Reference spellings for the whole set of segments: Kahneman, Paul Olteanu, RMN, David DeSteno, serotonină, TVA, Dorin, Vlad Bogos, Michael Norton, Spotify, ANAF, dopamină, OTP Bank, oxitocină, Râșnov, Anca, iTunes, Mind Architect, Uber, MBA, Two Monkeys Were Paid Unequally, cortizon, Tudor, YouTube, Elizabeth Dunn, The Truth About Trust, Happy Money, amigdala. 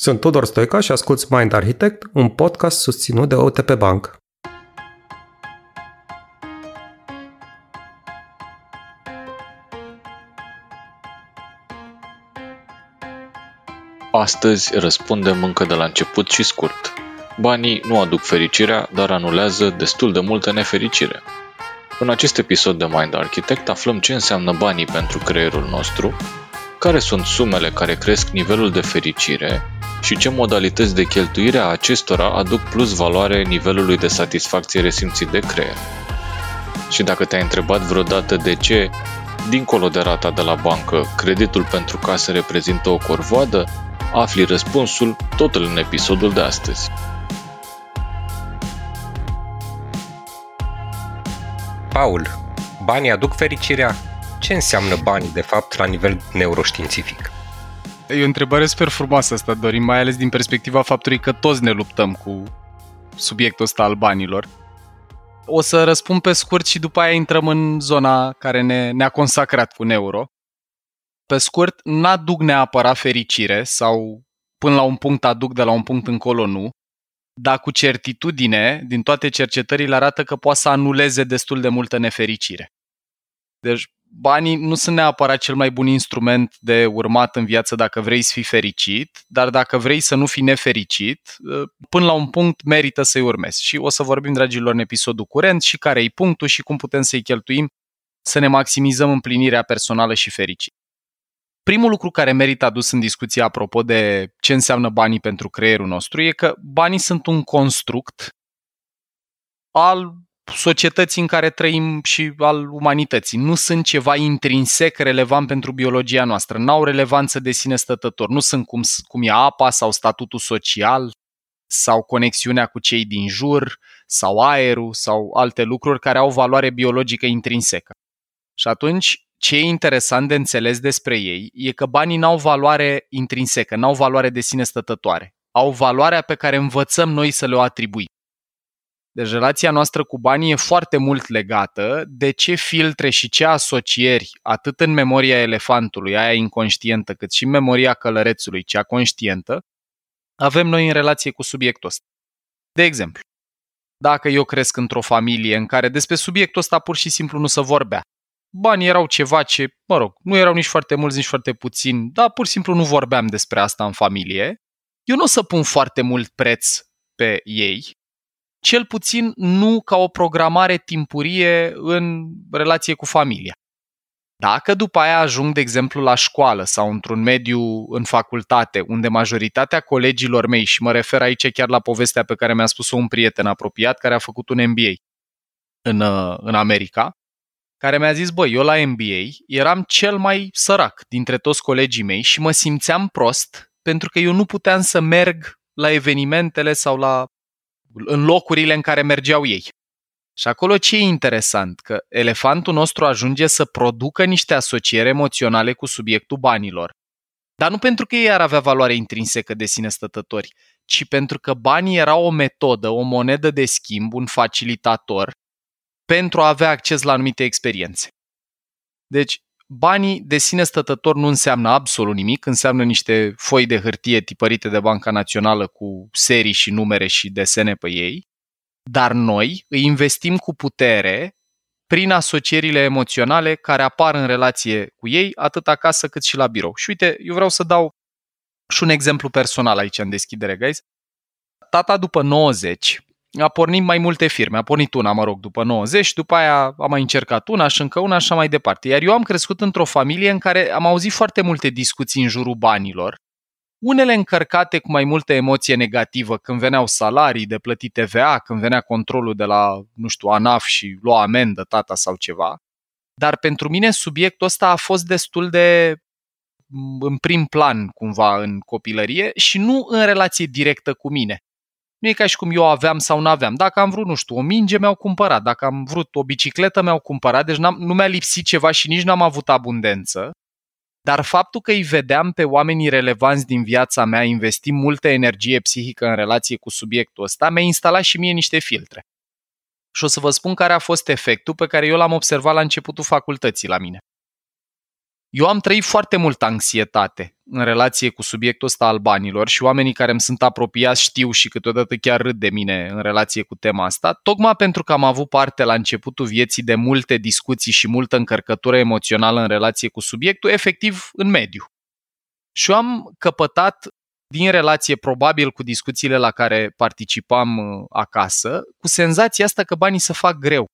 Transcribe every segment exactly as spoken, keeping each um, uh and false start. Sunt Tudor Stoica și asculți Mind Architect, un podcast susținut de O T P Bank. Astăzi răspundem încă de la început și scurt. Banii nu aduc fericirea, dar anulează destul de multă nefericire. În acest episod de Mind Architect aflăm ce înseamnă banii pentru creierul nostru, care sunt sumele care cresc nivelul de fericire și ce modalități de cheltuire a acestora aduc plus valoare nivelului de satisfacție resimțit de creier. Și dacă te-ai întrebat vreodată de ce, dincolo de rata de la bancă, creditul pentru casă reprezintă o corvoadă, afli răspunsul totul în episodul de astăzi. Paul, banii aduc fericirea? Ce înseamnă banii, de fapt, la nivel neuroștiințific? E o întrebare super frumoasă asta, Dorin, mai ales din perspectiva faptului că toți ne luptăm cu subiectul ăsta al banilor. O să răspund pe scurt și după aia intrăm în zona care ne, ne-a consacrat cu neuro. Pe scurt, n-aduc neapărat fericire sau până la un punct aduc, de la un punct încolo nu, dar cu certitudine, din toate cercetările arată că poate să anuleze destul de multă nefericire. Deci banii nu sunt neapărat cel mai bun instrument de urmat în viață dacă vrei să fii fericit, dar dacă vrei să nu fii nefericit, până la un punct merită să-i urmezi. Și o să vorbim, dragilor, în episodul curent și care e punctul și cum putem să-i cheltuim să ne maximizăm împlinirea personală și fericirea. Primul lucru care merită adus în discuție apropo de ce înseamnă banii pentru creierul nostru e că banii sunt un construct al societății în care trăim și al umanității. Nu sunt ceva intrinsec relevant pentru biologia noastră, n-au relevanță de sine stătător, nu sunt cum, cum e apa sau statutul social sau conexiunea cu cei din jur sau aerul sau alte lucruri care au valoare biologică intrinsecă. Și atunci, ce e interesant de înțeles despre ei e că banii n-au valoare intrinsecă, n-au valoare de sine stătătoare, au valoarea pe care învățăm noi să le o atribuim. Deci relația noastră cu banii e foarte mult legată de ce filtre și ce asocieri, atât în memoria elefantului, aia inconștientă, cât și în memoria călărețului, cea conștientă, avem noi în relație cu subiectul ăsta. De exemplu, dacă eu cresc într-o familie în care despre subiectul ăsta pur și simplu nu se vorbea, banii erau ceva ce, mă rog, nu erau nici foarte mulți, nici foarte puțini, dar pur și simplu nu vorbeam despre asta în familie, eu nu o să pun foarte mult preț pe ei, cel puțin nu ca o programare timpurie în relație cu familia. Dacă după aia ajung, de exemplu, la școală sau într-un mediu în facultate, unde majoritatea colegilor mei, și mă refer aici chiar la povestea pe care mi-a spus-o un prieten apropiat care a făcut un M B A în, în America, care mi-a zis, bă, eu la M B A eram cel mai sărac dintre toți colegii mei și mă simțeam prost pentru că eu nu puteam să merg la evenimentele sau la în locurile în care mergeau ei. Și acolo ce e interesant? Că elefantul nostru ajunge să producă niște asocieri emoționale cu subiectul banilor. Dar nu pentru că ei ar avea valoare intrinsecă de sine stătători, ci pentru că banii erau o metodă, o monedă de schimb, un facilitator pentru a avea acces la anumite experiențe. Deci, banii de sine stătător nu înseamnă absolut nimic, înseamnă niște foi de hârtie tipărite de Banca Națională cu serii și numere și desene pe ei, dar noi îi investim cu putere prin asocierile emoționale care apar în relație cu ei, atât acasă cât și la birou. Și uite, eu vreau să dau și un exemplu personal aici în deschidere, guys. Tata după nouăzeci a pornit mai multe firme, a pornit una, mă rog, după nouăzeci, după aia a mai încercat una și încă una așa mai departe. Iar eu am crescut într-o familie în care am auzit foarte multe discuții în jurul banilor, unele încărcate cu mai multă emoție negativă când veneau salarii de plătit T V A, când venea controlul de la, nu știu, ANAF și lua amendă tata sau ceva. Dar pentru mine subiectul ăsta a fost destul de în prim plan cumva în copilărie și nu în relație directă cu mine. Nu e ca și cum eu aveam sau nu aveam. Dacă am vrut, nu știu, o minge, mi-au cumpărat. Dacă am vrut o bicicletă, mi-au cumpărat. Deci n-am, nu mi-a lipsit ceva și nici n-am avut abundență. Dar faptul că îi vedeam pe oamenii relevanți din viața mea investim multă energie psihică în relație cu subiectul ăsta, mi-a instalat și mie niște filtre. Și o să vă spun care a fost efectul pe care eu l-am observat la începutul facultății la mine. Eu am trăit foarte multă anxietate în relație cu subiectul ăsta al banilor și oamenii care îmi sunt apropiați știu și câteodată chiar râd de mine în relație cu tema asta, tocmai pentru că am avut parte la începutul vieții de multe discuții și multă încărcătură emoțională în relație cu subiectul, efectiv în mediu. Și eu am căpătat din relație probabil cu discuțiile la care participam acasă, cu senzația asta că banii se fac greu,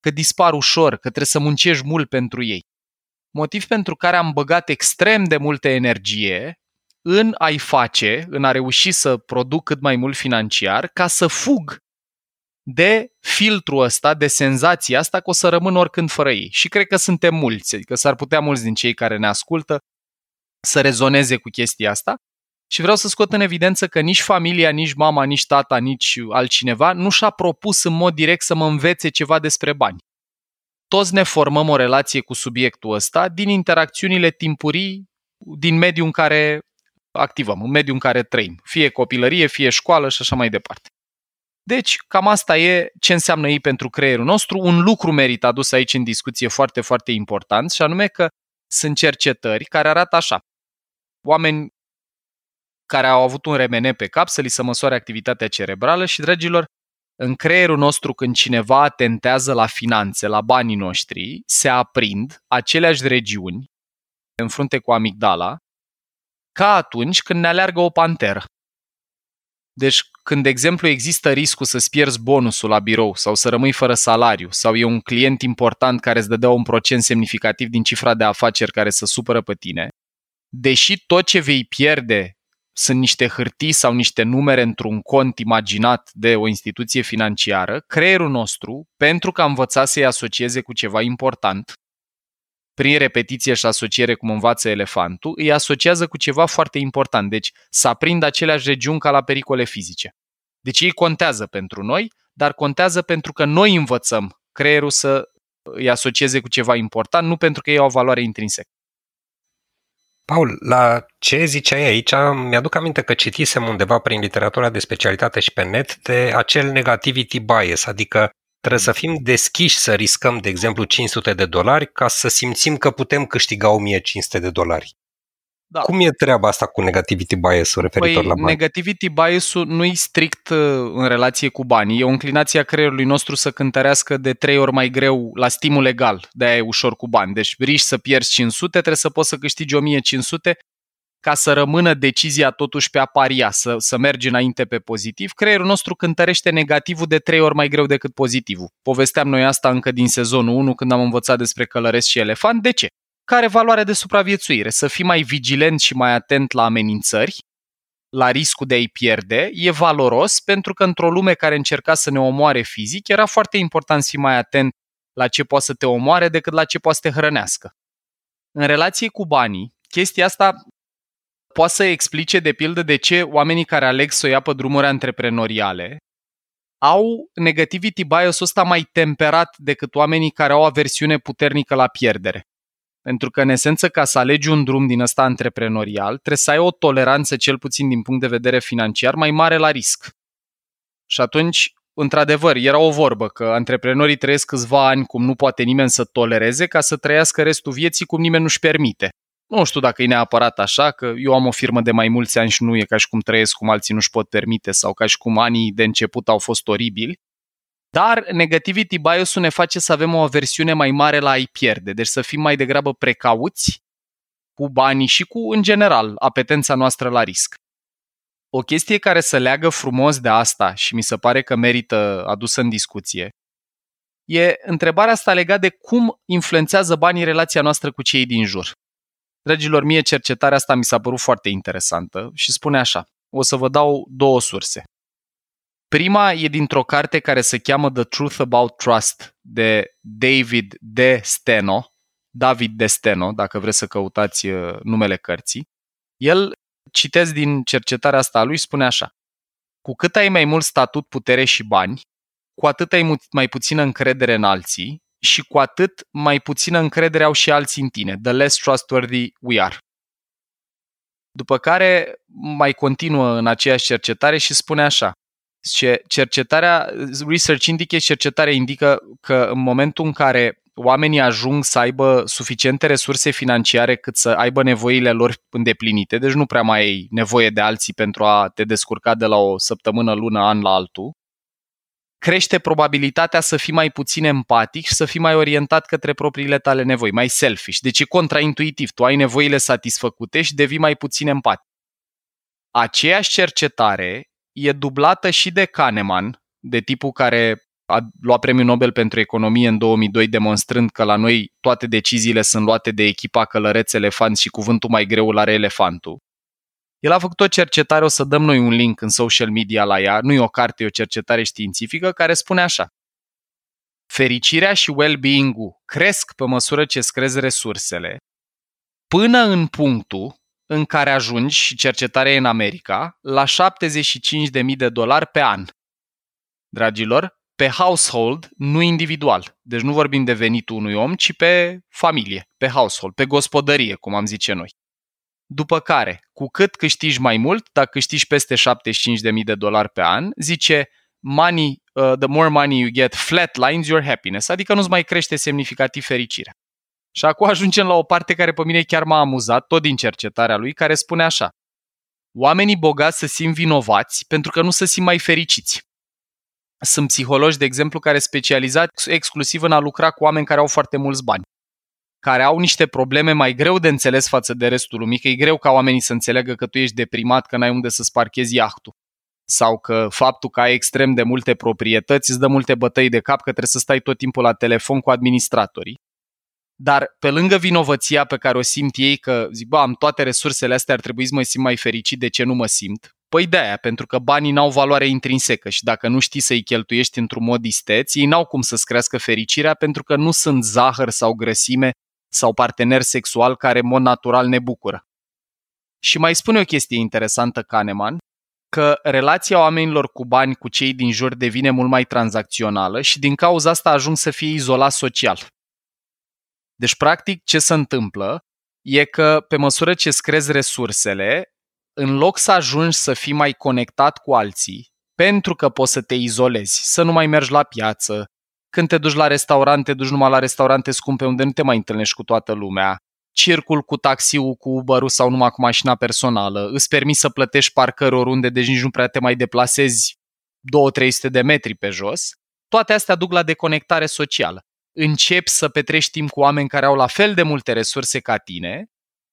că dispar ușor, că trebuie să muncești mult pentru ei. Motiv pentru care am băgat extrem de multă energie în a-i face, în a reuși să produc cât mai mult financiar, ca să fug de filtrul ăsta, de senzația asta că o să rămân oricând fără ei. Și cred că suntem mulți, adică s-ar putea mulți din cei care ne ascultă să rezoneze cu chestia asta. Și vreau să scot în evidență că nici familia, nici mama, nici tata, nici altcineva nu și-a propus în mod direct să mă învețe ceva despre bani. Toți ne formăm o relație cu subiectul ăsta din interacțiunile timpurii din mediul în care activăm, în mediul în care trăim. Fie copilărie, fie școală și așa mai departe. Deci, cam asta e ce înseamnă ei pentru creierul nostru. Un lucru merit adus aici în discuție foarte, foarte important, și anume că sunt cercetări care arată așa. Oameni care au avut un R M N pe cap să li se măsoare activitatea cerebrală și, dragilor, în creierul nostru, când cineva atentează la finanțe, la banii noștri, se aprind aceleași regiuni, în frunte cu amigdala, ca atunci când ne aleargă o panteră. Deci când, de exemplu, există riscul să-ți pierzi bonusul la birou sau să rămâi fără salariu sau e un client important care îți dădea un procent semnificativ din cifra de afaceri care se supără pe tine, deși tot ce vei pierde sunt niște hârtii sau niște numere într-un cont imaginat de o instituție financiară, creierul nostru, pentru că a învățat să-i asocieze cu ceva important, prin repetiție și asociere cum învață elefantul, îi asociază cu ceva foarte important. Deci să aprind aceleași regiuni ca la pericole fizice. Deci ei contează pentru noi, dar contează pentru că noi învățăm creierul să îi asocieze cu ceva important, nu pentru că ei au o valoare intrinsecă. Paul, la ce ziceai aici, mi-aduc aminte că citisem undeva prin literatura de specialitate și pe net de acel negativity bias, adică trebuie să fim deschiși să riscăm, de exemplu, cinci sute de dolari ca să simțim că putem câștiga o mie cinci sute de dolari. Da. Cum e treaba asta cu negativity bias-ul referitor păi, la bani? Negativity bias-ul nu e strict în relație cu banii, e o înclinație a creierului nostru să cântărească de trei ori mai greu la stimul egal, de-aia e ușor cu bani. Deci riști să pierzi cinci sute, trebuie să poți să câștigi o mie cinci sute ca să rămână decizia totuși pe a paria, să, să mergi înainte pe pozitiv. Creierul nostru cântărește negativul de trei ori mai greu decât pozitivul. Povesteam noi asta încă din sezonul unu când am învățat despre călăresc și elefant. De ce? Care valoare de supraviețuire, să fii mai vigilent și mai atent la amenințări, la riscul de a-i pierde, e valoros pentru că într-o lume care încerca să ne omoare fizic, era foarte important să fii mai atent la ce poate să te omoare decât la ce poate să te hrănească. În relație cu banii, chestia asta poate să explice de pildă de ce oamenii care aleg să o ia pe drumuri antreprenoriale au negativity bias-ul ăsta mai temperat decât oamenii care au aversiune puternică la pierdere. Pentru că, în esență, ca să alegi un drum din ăsta antreprenorial, trebuie să ai o toleranță, cel puțin din punct de vedere financiar, mai mare la risc. Și atunci, într-adevăr, era o vorbă că antreprenorii trăiesc câțiva ani cum nu poate nimeni să tolereze ca să trăiască restul vieții cum nimeni nu-și permite. Nu știu dacă e neapărat așa, că eu am o firmă de mai mulți ani și nu e ca și cum trăiesc cum alții nu-și pot permite sau ca și cum anii de început au fost oribili. Dar negativity bias-ul ne face să avem o aversiune mai mare la a-i pierde, deci să fim mai degrabă precauți cu banii și cu, în general, apetența noastră la risc. O chestie care se leagă frumos de asta și mi se pare că merită adusă în discuție e întrebarea asta legată de cum influențează banii relația noastră cu cei din jur. Dragilor, mie cercetarea asta mi s-a părut foarte interesantă și spune așa, o să vă dau două surse. Prima e dintr-o carte care se cheamă The Truth About Trust de David DeSteno, David DeSteno, dacă vreți să căutați numele cărții. El, citesc din cercetarea asta a lui, spune așa: cu cât ai mai mult statut, putere și bani, cu atât ai mai puțină încredere în alții și cu atât mai puțină încredere au și alții în tine. The less trustworthy we are. După care mai continuă în aceeași cercetare și spune așa. Cercetarea, research indică, cercetarea indică că în momentul în care oamenii ajung să aibă suficiente resurse financiare cât să aibă nevoile lor îndeplinite, deci nu prea mai ai nevoie de alții pentru a te descurca de la o săptămână, lună, an la altul, crește probabilitatea să fii mai puțin empatic și să fii mai orientat către propriile tale nevoi, mai selfish. Deci e contraintuitiv, tu ai nevoile satisfăcute și devii mai puțin empatic. Aceeași cercetare e dublată și de Kahneman, de tipul care a luat premiul Nobel pentru economie în două mii doi, demonstrând că la noi toate deciziile sunt luate de echipa Călăreț Elefant și cuvântul mai greul are elefantul. El a făcut o cercetare, o să dăm noi un link în social media la ea, nu e o carte, e o cercetare științifică care spune așa. Fericirea și well-being-ul cresc pe măsură ce îți crezi resursele, până în punctul în care ajungi, și cercetarea e în America, la șaptezeci și cinci de mii de dolari pe an. Dragilor, pe household, nu individual. Deci nu vorbim de venitul unui om, ci pe familie, pe household, pe gospodărie, cum am zice noi. După care, cu cât câștigi mai mult, dacă câștigi peste șaptezeci și cinci de mii de dolari pe an, zice money, uh, the more money you get, flatlines your happiness, adică nu-ți mai crește semnificativ fericirea. Și acum ajungem la o parte care pe mine chiar m-a amuzat, tot din cercetarea lui, care spune așa. Oamenii bogați se simt vinovați pentru că nu se simt mai fericiți. Sunt psihologi, de exemplu, care specializați exclusiv în a lucra cu oameni care au foarte mulți bani, care au niște probleme mai greu de înțeles față de restul lumii, că e greu ca oamenii să înțeleagă că tu ești deprimat, că n-ai unde să-ți parchezi iahtul, sau că faptul că ai extrem de multe proprietăți îți dă multe bătăi de cap, că trebuie să stai tot timpul la telefon cu administratorii. Dar pe lângă vinovăția pe care o simt ei, că zic, bă, am toate resursele astea, ar trebui să mă simt mai fericit, de ce nu mă simt? Păi de-aia, pentru că banii n-au valoare intrinsecă și dacă nu știi să-i cheltuiești într-un mod isteț, ei n-au cum să-ți crească fericirea pentru că nu sunt zahăr sau grăsime sau partener sexual care, în mod natural, ne bucură. Și mai spune o chestie interesantă Kahneman, că relația oamenilor cu bani cu cei din jur devine mult mai tranzacțională și din cauza asta ajung să fie izolați social. Deci, practic, ce se întâmplă e că, pe măsură ce îți crezi resursele, în loc să ajungi să fii mai conectat cu alții, pentru că poți să te izolezi, să nu mai mergi la piață, când te duci la restaurante, duci numai la restaurante scumpe unde nu te mai întâlnești cu toată lumea, circul cu taxiul, cu Uber-ul sau numai cu mașina personală, îți permiți să plătești parcări oriunde, deci nici nu prea te mai deplasezi două-trei sute de metri pe jos, toate astea duc la deconectare socială. Începi să petrești timp cu oameni care au la fel de multe resurse ca tine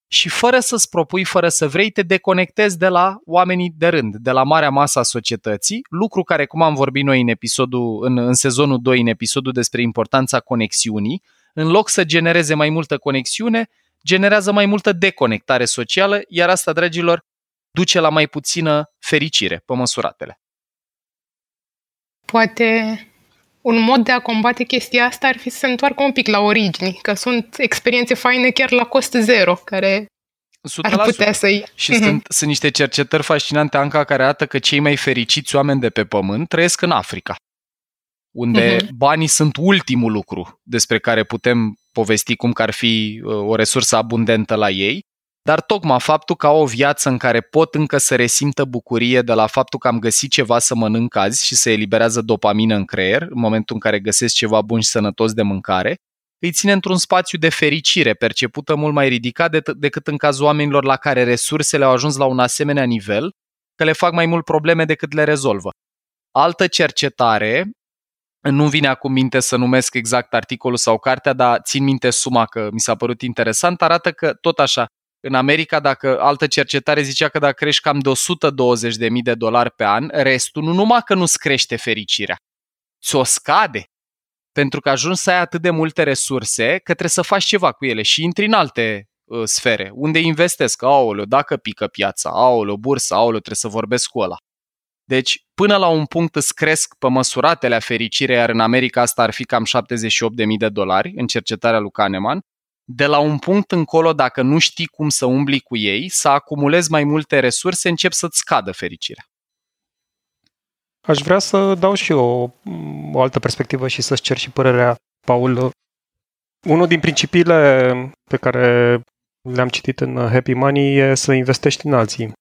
și fără să-ți propui, fără să vrei, te deconectezi de la oamenii de rând, de la marea masă a societății, lucru care, cum am vorbit noi în episodul, în, în sezonul doi, în episodul despre importanța conexiunii, în loc să genereze mai multă conexiune, generează mai multă deconectare socială, iar asta, dragilor, duce la mai puțină fericire pe măsuratele. Poate... un mod de a combate chestia asta ar fi să se întoarcă un pic la origini, că sunt experiențe faine chiar la cost zero, care ar putea să-i... Și mm-hmm. sunt, sunt niște cercetări fascinante, Anca, care arată că cei mai fericiți oameni de pe pământ trăiesc în Africa, unde mm-hmm. banii sunt ultimul lucru despre care putem povesti cum că ar fi o resursă abundentă la ei, dar tocmai faptul că au o viață în care pot încă să resimtă bucurie de la faptul că am găsit ceva să mănânc azi și se eliberează dopamină în creier în momentul în care găsesc ceva bun și sănătos de mâncare, îi ține într-un spațiu de fericire percepută mult mai ridicat de t- decât în cazul oamenilor la care resursele au ajuns la un asemenea nivel că le fac mai mult probleme decât le rezolvă. Altă cercetare, nu-mi vine acum minte să numesc exact articolul sau cartea, dar țin minte suma că mi s-a părut interesant, arată că tot așa, în America, dacă altă cercetare zicea că dacă crești cam de o sută douăzeci de mii de dolari pe an, restul nu numai că nu-ți crește fericirea, ți-o scade. Pentru că ajungi să ai atât de multe resurse că trebuie să faci ceva cu ele și intri în alte uh, sfere, unde investesc. Aoleu, dacă pică piața, aoleu, bursa, aoleu, trebuie să vorbesc cu ăla. Deci, până la un punct îți cresc pe măsuratele a fericirii, iar în America asta ar fi cam șaptezeci și opt de mii de dolari în cercetarea lui Kahneman. De la un punct încolo, dacă nu știi cum să umbli cu ei, să acumulezi mai multe resurse, încep să-ți scadă fericirea. Aș vrea să dau și eu o altă perspectivă și să-ți cer și părerea, Paul. Unul din principiile pe care le-am citit în Happy Money e să investești în alții.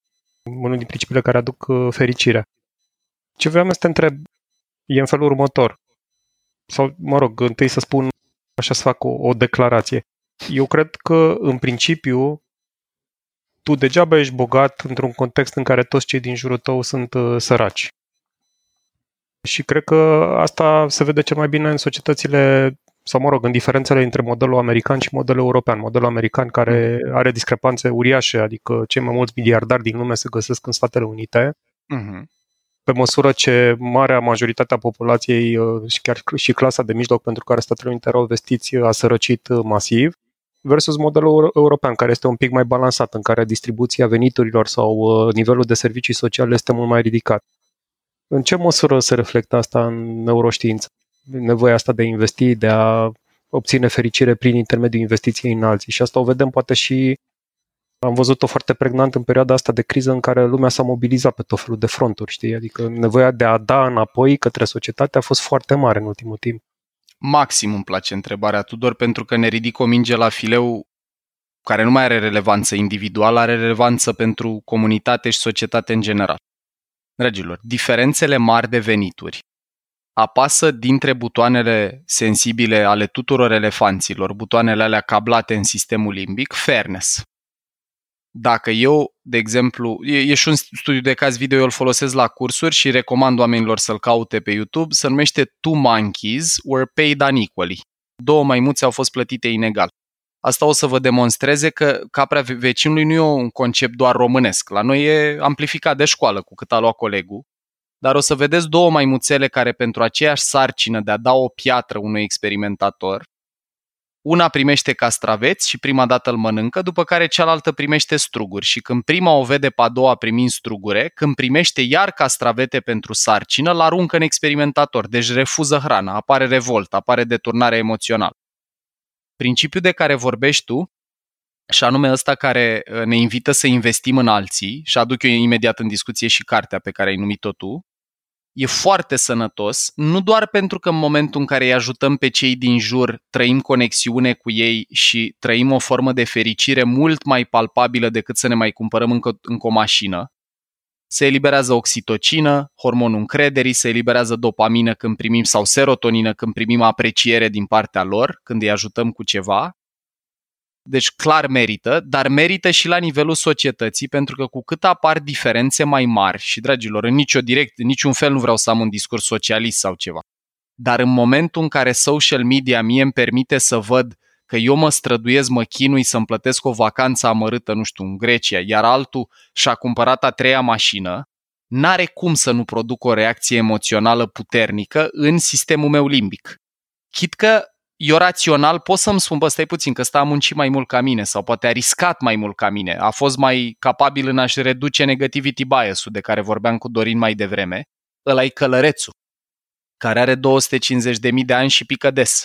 Unul din principiile care aduc fericirea. Ce vreau să te întreb e în felul următor. Sau, mă rog, întâi să spun așa să fac o, o declarație. Eu cred că, în principiu, tu degeaba ești bogat într-un context în care toți cei din jurul tău sunt uh, săraci. Și cred că asta se vede cel mai bine în societățile, sau mă rog, în diferențele între modelul american și modelul european. Modelul american care are discrepanțe uriașe, adică cei mai mulți miliardari din lume se găsesc în Statele Unite, uh-huh. pe măsură ce marea majoritatea populației și chiar și clasa de mijloc pentru care Statele Unite erau vestiți a sărăcit masiv, versus modelul european, care este un pic mai balansat, în care distribuția veniturilor sau nivelul de servicii sociale este mult mai ridicat. În ce măsură se reflectă asta în neuroștiință? Nevoia asta de a investi, de a obține fericire prin intermediul investiției în alții. Și asta o vedem poate și, am văzut-o foarte pregnant în perioada asta de criză în care lumea s-a mobilizat pe tot felul de fronturi, știi? Adică nevoia de a da înapoi către societate a fost foarte mare în ultimul timp. Maxim îmi place întrebarea, Tudor, pentru că ne ridică o minge la fileu care nu mai are relevanță individuală, are relevanță pentru comunitate și societate în general. Dragilor, diferențele mari de venituri apasă dintre butoanele sensibile ale tuturor elefanților, butoanele alea cablate în sistemul limbic, fairness. Dacă eu, de exemplu, e, e și un studiu de caz video, eu îl folosesc la cursuri și recomand oamenilor să-l caute pe YouTube, se numește Two Monkeys Were Paid Unequally. Două maimuțe au fost plătite inegal. Asta o să vă demonstreze că capra vecinului nu e un concept doar românesc. La noi e amplificat de școală cu cât a luat colegul. Dar o să vedeți două maimuțele care pentru aceeași sarcină de a da o piatră unui experimentator, una primește castraveți și prima dată îl mănâncă, după care cealaltă primește struguri. Și când prima o vede pe a doua primind strugure, când primește iar castravete pentru sarcină, l-aruncă în experimentator, deci refuză hrana, apare revoltă, apare deturnare emoțională. Principiul de care vorbești tu, și anume ăsta care ne invită să investim în alții, și aduc eu imediat în discuție și cartea pe care ai numit-o tu, e foarte sănătos, nu doar pentru că în momentul în care îi ajutăm pe cei din jur, trăim conexiune cu ei și trăim o formă de fericire mult mai palpabilă decât să ne mai cumpărăm încă, încă o mașină. Se eliberează oxitocină, hormonul încrederii, se eliberează dopamină când primim, sau serotonină când primim apreciere din partea lor, când îi ajutăm cu ceva. Deci clar merită, dar merită și la nivelul societății, pentru că cu cât apar diferențe mai mari, și dragilor, în nicio direct, în niciun fel nu vreau să am un discurs socialist sau ceva, dar în momentul în care social media mie îmi permite să văd că eu mă străduiesc, mă chinui să-mi plătesc o vacanță amărâtă, nu știu, în Grecia, iar altul și-a cumpărat a treia mașină, n-are cum să nu produc o reacție emoțională puternică în sistemul meu limbic. Chit că eu rațional pot să-mi spun, bă, stai puțin, că ăsta a muncit mai mult ca mine sau poate a riscat mai mult ca mine, a fost mai capabil în a-și reduce negativity bias-ul de care vorbeam cu Dorin mai devreme, ăla-i călărețul, care are două sute cincizeci de mii de ani și pică des.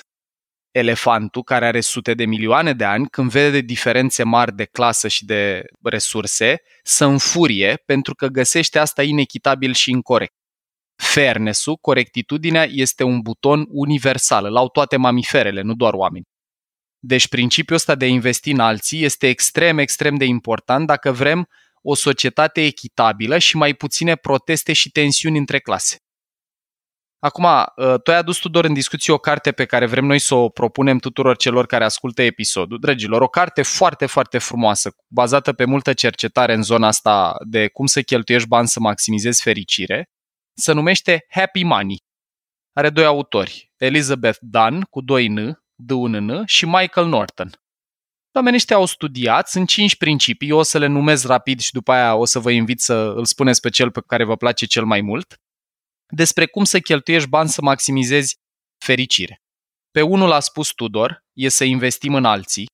Elefantul, care are sute de milioane de ani, când vede diferențe mari de clasă și de resurse, se înfurie pentru că găsește asta inechitabil și incorect. Fairness-ul, corectitudinea, este un buton universal, îl au toate mamiferele, nu doar oameni. Deci principiul ăsta de a investi în alții este extrem, extrem de important dacă vrem o societate echitabilă și mai puține proteste și tensiuni între clase. Acum, tu ai adus, Tudor, în discuție o carte pe care vrem noi să o propunem tuturor celor care ascultă episodul. Dragilor, o carte foarte, foarte frumoasă, bazată pe multă cercetare în zona asta de cum să cheltuiești bani să maximizezi fericire, se numește Happy Money. Are doi autori, Elizabeth Dunn, cu doi N, D-U-N-N, și Michael Norton. Oamenii ăștia au studiat, sunt cinci principii, eu o să le numesc rapid și după aia o să vă invit să îl spuneți pe cel pe care vă place cel mai mult, despre cum să cheltuiești bani să maximizezi fericire. Pe unul a spus Tudor, e să investim în alții,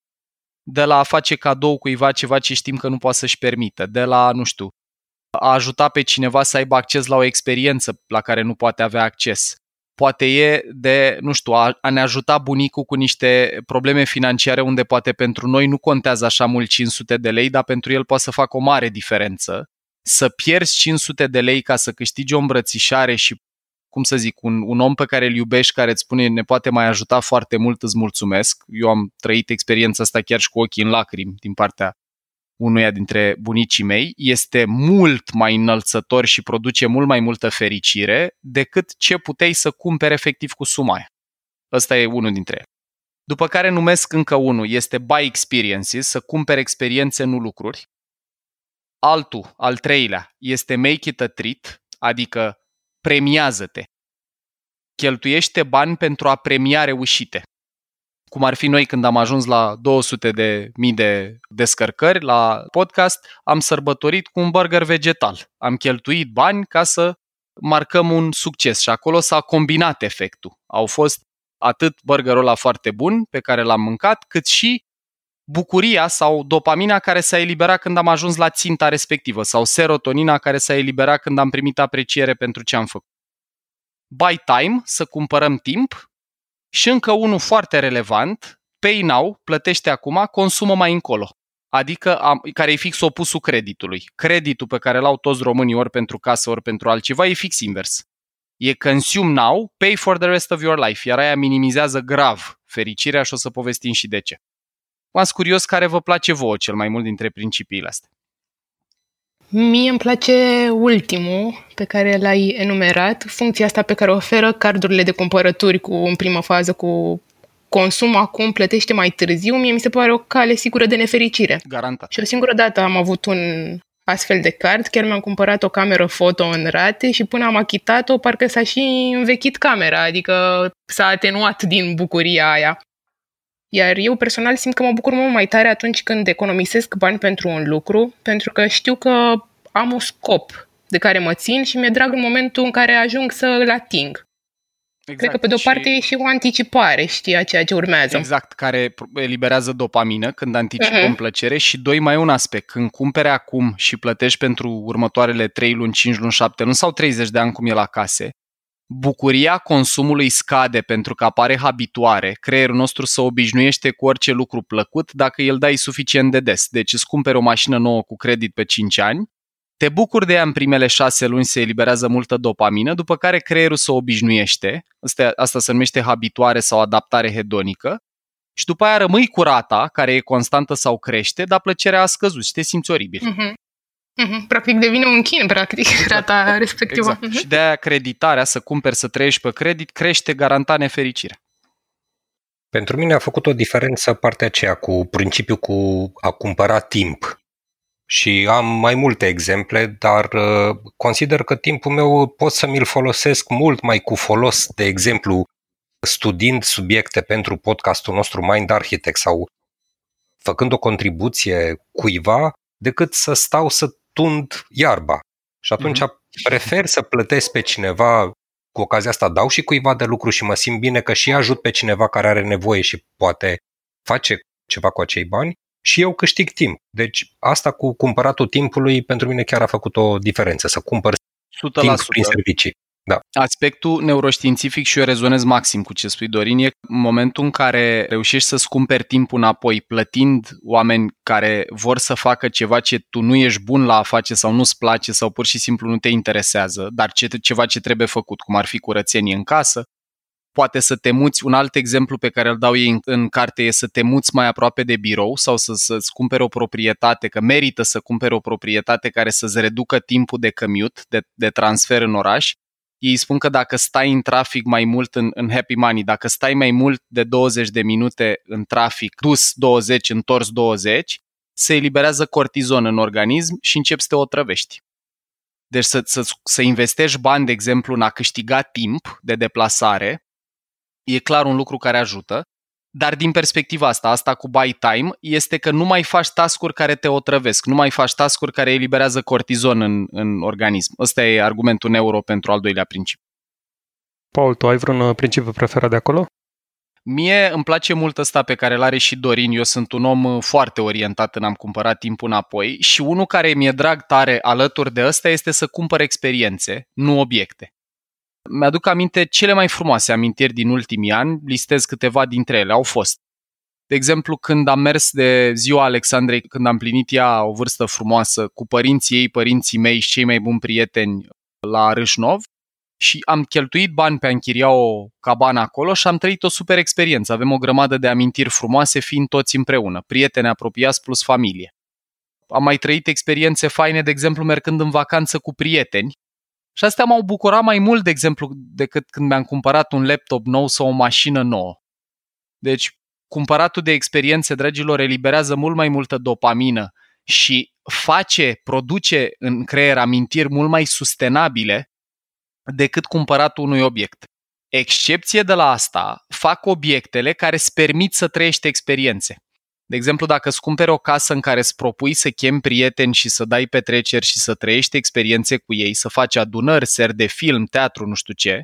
de la a face cadou cuiva ceva ce știm că nu poate să-și permită, de la, nu știu, a ajuta pe cineva să aibă acces la o experiență la care nu poate avea acces. Poate e de, nu știu, a, a ne ajuta bunicul cu niște probleme financiare unde poate pentru noi nu contează așa mult cinci sute de lei, dar pentru el poate să facă o mare diferență. Să pierzi cinci sute de lei ca să câștigi o îmbrățișare și, cum să zic, un, un om pe care îl iubești, care îți spune ne poate mai ajuta foarte mult, îți mulțumesc. Eu am trăit experiența asta chiar și cu ochii în lacrimi din partea unuia dintre bunicii mei, este mult mai înălțător și produce mult mai multă fericire decât ce puteai să cumperi efectiv cu suma aia. Ăsta e unul dintre ele. După care numesc încă unul, este buy experiences, să cumperi experiențe, nu lucruri. Altul, al treilea, este make it a treat, adică premiază-te. Cheltuiește bani pentru a premia reușite. Cum ar fi noi când am ajuns la două sute de mii de descărcări la podcast, am sărbătorit cu un burger vegetal. Am cheltuit bani ca să marcăm un succes și acolo s-a combinat efectul. Au fost atât burgerul ăla foarte bun pe care l-am mâncat, cât și bucuria sau dopamina care s-a eliberat când am ajuns la ținta respectivă sau serotonina care s-a eliberat când am primit apreciere pentru ce am făcut. Buy time, să cumpărăm timp. Și încă unul foarte relevant, pay now, plătește acum, consumă mai încolo, adică am, care e fix opusul creditului. Creditul pe care l-au toți românii ori pentru casă, ori pentru altceva, e fix invers. E consume now, pay for the rest of your life, iar aia minimizează grav fericirea și o să povestim și de ce. V-ați curios care vă place vouă cel mai mult dintre principiile astea? Mie îmi place ultimul pe care l-ai enumerat, funcția asta pe care o oferă cardurile de cumpărături cu, în prima fază cu consum, acum plătește mai târziu, mie mi se pare o cale sigură de nefericire. Garantat. Și o singură dată am avut un astfel de card, chiar mi-am cumpărat o cameră foto în rate și până am achitat-o, parcă s-a și învechit camera, adică s-a atenuat din bucuria aia. Iar eu personal simt că mă bucur mult mai tare atunci când economisesc bani pentru un lucru, pentru că știu că am un scop de care mă țin și mi-e drag în momentul în care ajung să îl ating. Exact. Cred că pe de-o parte și... e și o anticipare, știi, a ceea ce urmează. Exact, care eliberează dopamină când anticipăm uh-huh. plăcere și doi, mai un aspect, când cumpere acum și plătești pentru următoarele trei luni, cinci luni, șapte luni sau treizeci de ani cum e la case, bucuria consumului scade pentru că apare habituare, creierul nostru se obișnuiește cu orice lucru plăcut dacă îl dai suficient de des. Deci îți cumperi o mașină nouă cu credit pe cinci ani, te bucuri de ea în primele șase luni, se eliberează multă dopamină, după care creierul se obișnuiește, asta, asta se numește habituare sau adaptare hedonică, și după aia rămâi cu rata, care e constantă sau crește, dar plăcerea a scăzut și te simți oribil. Mm-hmm. Mm-hmm. Practic devine un chin, practic, exact. Rata respectivă. Exact. Mm-hmm. Și de-aia creditarea, să cumperi, să trăiești pe credit, crește garantat nefericirea. Pentru mine a făcut o diferență partea aceea cu principiul cu a cumpăra timp. Și am mai multe exemple, dar consider că timpul meu pot să mi-l folosesc mult mai cu folos, de exemplu, studiind subiecte pentru podcastul nostru Mind Architect sau făcând o contribuție cuiva, decât să stau să tund iarba. Și atunci mm-hmm. prefer să plătesc pe cineva, cu ocazia asta dau și cuiva de lucru și mă simt bine că și ajut pe cineva care are nevoie și poate face ceva cu acei bani și eu câștig timp. Deci asta cu cumpăratul timpului pentru mine chiar a făcut o diferență, să cumpăr o sută la sută timp prin servicii. Da. Aspectul neuroștiințific, și eu rezonez maxim cu ce spui, Dorin, e momentul în care reușești să-ți cumperi timpul înapoi, plătind oameni care vor să facă ceva ce tu nu ești bun la a face sau nu-ți place sau pur și simplu nu te interesează, dar ce, ceva ce trebuie făcut, cum ar fi curățenie în casă. Poate să te muți, un alt exemplu pe care îl dau ei în, în carte e să te muți mai aproape de birou sau să, să-ți cumperi o proprietate, că merită să cumperi o proprietate care să-ți reducă timpul de commute, de, de transfer în oraș. Ei spun că dacă stai în trafic mai mult în, în Happy Money, dacă stai mai mult de douăzeci de minute în trafic, dus douăzeci, întors douăzeci, se eliberează cortizon în organism și începi să te otrăvești. Deci să, să, să investești bani, de exemplu, în a câștiga timp de deplasare, e clar un lucru care ajută, dar din perspectiva asta, asta cu buy time, este că nu mai faci task-uri care te otrăvesc, nu mai faci task-uri care eliberează cortizon în, în organism. Ăsta e argumentul neuro pentru al doilea principiu. Paul, tu ai vreun principiu preferat de acolo? Mie îmi place mult ăsta pe care l-are și Dorin. Eu sunt un om foarte orientat în am cumpărat timpul înapoi și unul care mi-e drag tare alături de ăsta este să cumpăr experiențe, nu obiecte. Mi-aduc aminte cele mai frumoase amintiri din ultimii ani, listez câteva dintre ele, au fost. De exemplu, când am mers de ziua Alexandrei, când am plinit ea o vârstă frumoasă cu părinții ei, părinții mei și cei mai buni prieteni la Râșnov și am cheltuit bani pe a închiria o cabană acolo și am trăit o super experiență. Avem o grămadă de amintiri frumoase fiind toți împreună, prieteni apropiați plus familie. Am mai trăit experiențe faine, de exemplu, mergând în vacanță cu prieteni. Și astea m-au bucurat mai mult, de exemplu, decât când mi-am cumpărat un laptop nou sau o mașină nouă. Deci, cumpăratul de experiențe, dragilor, eliberează mult mai multă dopamină și face, produce în creier amintiri mult mai sustenabile decât cumpăratul unui obiect. Excepție de la asta fac obiectele care îți permit să trăiești experiențe. De exemplu, dacă îți cumperi o casă în care îți propui să chemi prieteni și să dai petreceri și să trăiești experiențe cu ei, să faci adunări, seri de film, teatru, nu știu ce,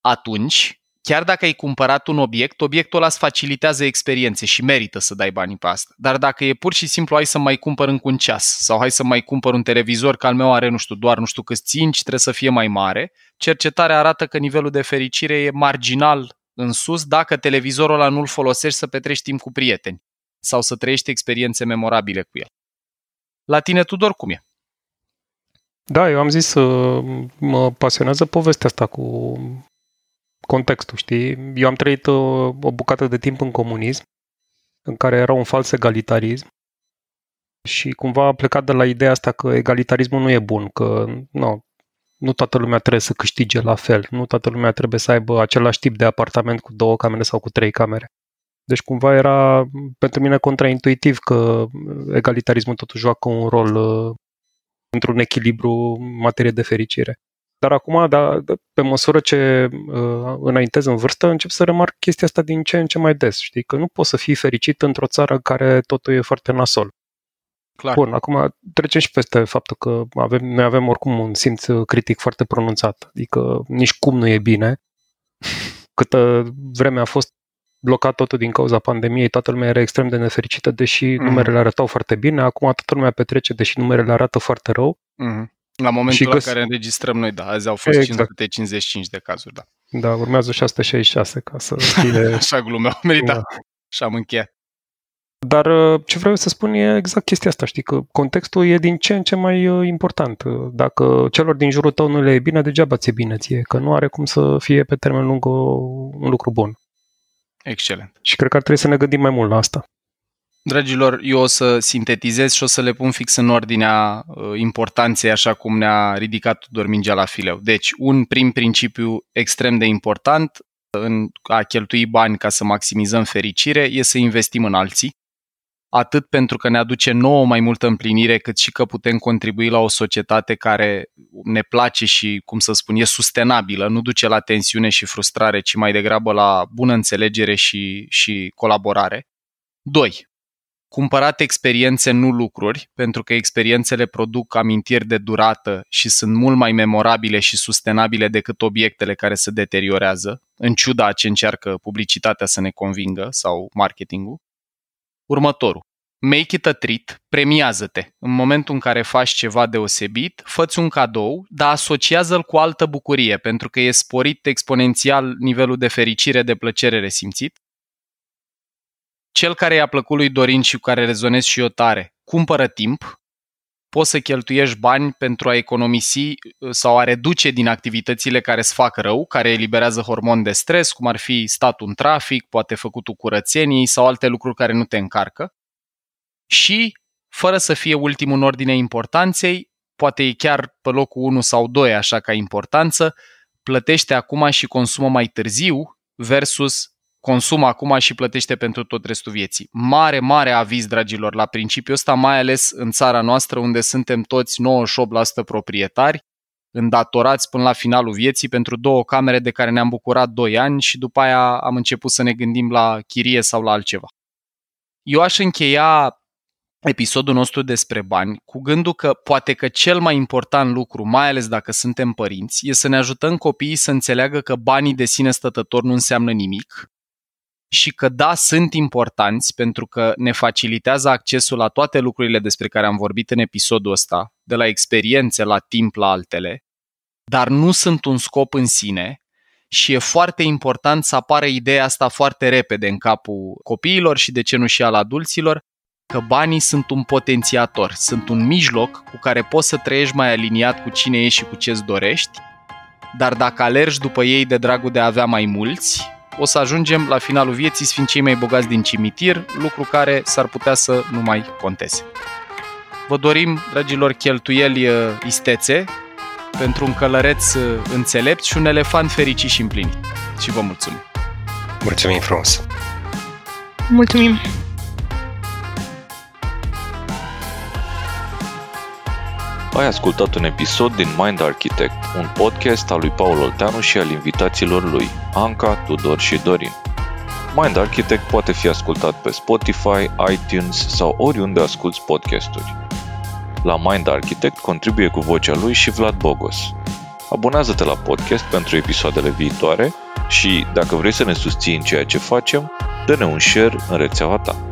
atunci, chiar dacă ai cumpărat un obiect, obiectul ăla îți facilitează experiențe și merită să dai banii pe asta. Dar dacă e pur și simplu hai să mai cumpăr încă un ceas sau hai să mai cumpăr un televizor, că al meu are nu știu doar nu știu câți inci, trebuie să fie mai mare, cercetarea arată că nivelul de fericire e marginal în sus dacă televizorul ăla nu-l folosești să petrești timp cu prieteni sau să trăiești experiențe memorabile cu el. La tine, Tudor, cum e? Da, eu am zis, mă pasionează povestea asta cu contextul, știi? Eu am trăit o bucată de timp în comunism, în care era un fals egalitarism și cumva a plecat de la ideea asta că egalitarismul nu e bun, că nu, nu toată lumea trebuie să câștige la fel, nu toată lumea trebuie să aibă același tip de apartament cu două camere sau cu trei camere. Deci cumva era pentru mine contraintuitiv că egalitarismul totuși joacă un rol într-un echilibru în materie de fericire. Dar acum, da, pe măsură ce uh, înaintez în vârstă, încep să remarc chestia asta din ce în ce mai des. Știi? Că nu poți să fii fericit într-o țară în care totul e foarte nasol. Clar. Bun, acum trecem și peste faptul că avem, noi avem oricum un simț critic foarte pronunțat. Adică nici cum nu e bine. Câtă vreme a fost blocat totul din cauza pandemiei, toată lumea era extrem de nefericită, deși mm-hmm. numerele arătau foarte bine. Acum toată lumea petrece, deși numerele arată foarte rău. Mm-hmm. La momentul la care înregistrăm noi, da, azi au fost exact. cinci sute cincizeci și cinci de cazuri, da. Da, urmează șase sute șaizeci și șase ca să fie... Așa glumea, merita. Da. Și am încheiat. Dar ce vreau să spun e exact chestia asta, știi, că contextul e din ce în ce mai important. Dacă celor din jurul tău nu le e bine, degeaba ți-e bine ție, că nu are cum să fie pe termen lung un lucru bun. Excelent. Și cred că ar trebui să ne gândim mai mult la asta. Dragilor, eu o să sintetizez și o să le pun fix în ordinea importanței, așa cum ne-a ridicat Tudor mingea la fileu. Deci, un prim principiu extrem de important în a cheltui bani ca să maximizăm fericire e să investim în alții, atât pentru că ne aduce nouă mai multă împlinire, cât și că putem contribui la o societate care ne place și, cum să spun, e sustenabilă, nu duce la tensiune și frustrare, ci mai degrabă la bună înțelegere și, și colaborare. Doi. Cumpărat experiențe, nu lucruri, pentru că experiențele produc amintiri de durată și sunt mult mai memorabile și sustenabile decât obiectele care se deteriorează, în ciuda a ce încearcă publicitatea să ne convingă sau marketingul. Următorul. Make it a treat, premiază-te. În momentul în care faci ceva deosebit, fă-ți un cadou, dar asociază-l cu altă bucurie, pentru că e sporit exponențial nivelul de fericire, de plăcere resimțit. Cel care i-a plăcut lui Dorin și cu care rezonez și eu tare, cumpără timp, poți să cheltuiești bani pentru a economisi sau a reduce din activitățile care îți fac rău, care eliberează hormon de stres, cum ar fi statul în trafic, poate făcutul curățenii sau alte lucruri care nu te încarcă. Și, fără să fie ultimul în ordinea importanței, poate e chiar pe locul unu sau doi așa ca importanță, plătește acum și consumă mai târziu versus consumă acum și plătește pentru tot restul vieții. Mare, mare aviz, dragilor, la principiul ăsta, mai ales în țara noastră, unde suntem toți nouăzeci și opt la sută proprietari, îndatorați până la finalul vieții pentru două camere de care ne-am bucurat doi ani și după aia am început să ne gândim la chirie sau la altceva. Eu aș încheia episodul nostru despre bani cu gândul că poate că cel mai important lucru, mai ales dacă suntem părinți, e să ne ajutăm copiii să înțeleagă că banii de sine stătători nu înseamnă nimic, și că da, sunt importanți pentru că ne facilitează accesul la toate lucrurile despre care am vorbit în episodul ăsta, de la experiențe, la timp, la altele, dar nu sunt un scop în sine și e foarte important să apară ideea asta foarte repede în capul copiilor și de ce nu și al adulților, că banii sunt un potențiator, sunt un mijloc cu care poți să trăiești mai aliniat cu cine ești și cu ce-ți dorești, dar dacă alergi după ei de dragul de a avea mai mulți, o să ajungem la finalul vieții sfinți cei mai bogați din cimitir, lucru care s-ar putea să nu mai conteze. Vă dorim, dragilor, cheltuieli istețe pentru un călăreț înțelept și un elefant fericit și împlinit. Și vă mulțumim! Mulțumim frumos! Mulțumim! Ai ascultat un episod din Mind Architect, un podcast al lui Paul Olteanu și al invitaților lui, Anca, Tudor și Dorin. Mind Architect poate fi ascultat pe Spotify, iTunes sau oriunde asculți podcasturi. La Mind Architect contribuie cu vocea lui și Vlad Bogos. Abonează-te la podcast pentru episoadele viitoare și, dacă vrei să ne susții în ceea ce facem, dă-ne un share în rețeaua ta.